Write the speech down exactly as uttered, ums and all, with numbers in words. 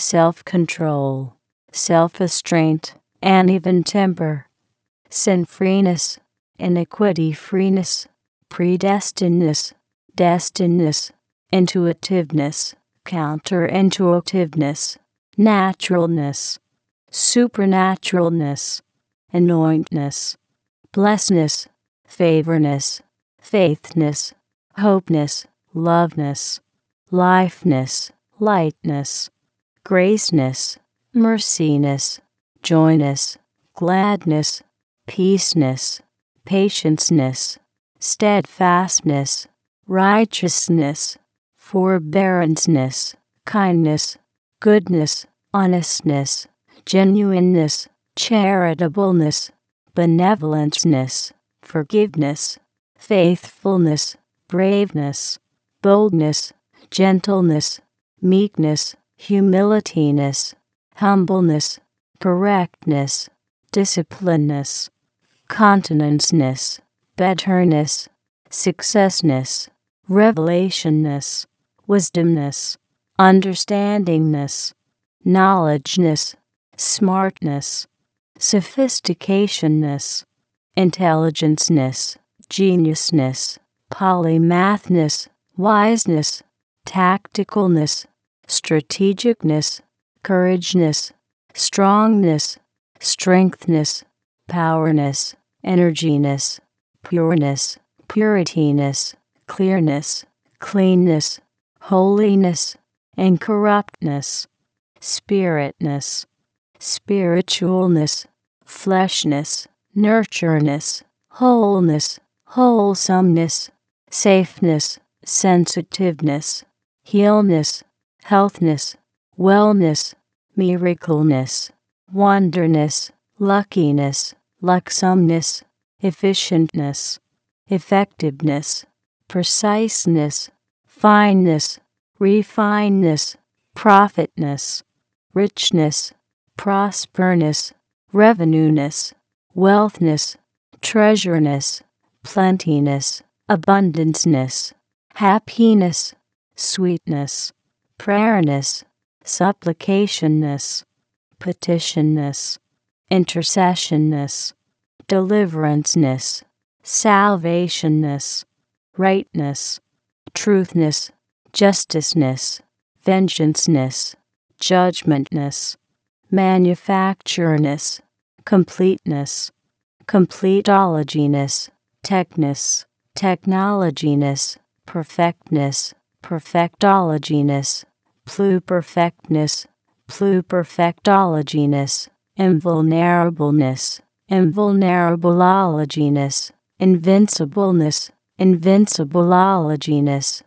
self-control, self-restraint, and even temper, sin-freeness, iniquity-freeness, predestinedness, destinedness, intuitiveness, counterintuitiveness, naturalness, supernaturalness, anointness, blessedness, favorness, faithness, hopeness, loveness, lifeness, lightness, graceness, merciness, joyness, gladness, peaceness, patienceness, steadfastness, righteousness, forbearanceness, kindness, goodness, honestness, genuineness, charitableness, benevolenceness, forgiveness, faithfulness, braveness, boldness, gentleness, meekness, humilityness, humbleness, correctness, disciplineness, continenceness, betterness, successness, revelationness, wisdomness, understandingness, knowledgeness, smartness, sophisticationness, intelligenceness, geniusness, polymathness, wiseness, tacticalness, strategicness, courageness, strongness, strengthness, powerness, energiness, pureness, purityness, clearness, cleanness, holiness, incorruptness, spiritness, spiritualness, fleshness, nurtureness, wholeness, wholesomeness, safeness, sensitiveness, healness, healthness, wellness, miracleness, wonderness, luckiness, lucksomeness, efficientness, effectiveness, preciseness, fineness, refineness, profitness, richness, prosperness, revenueness, wealthness, treasureness, plentiness, abundanceness, happiness, sweetness, prayerness, supplicationness, petitionness, intercessionness, deliveranceness, salvationness, rightness, truthness, justiceness, vengeanceness, judgmentness, manufactureness, completeness, completologyness, techness, technologyness, perfectness, perfectologyness, pluperfectness, pluperfectologyness, invulnerableness, invulnerableologyness, invincibleness, invincibleologyness,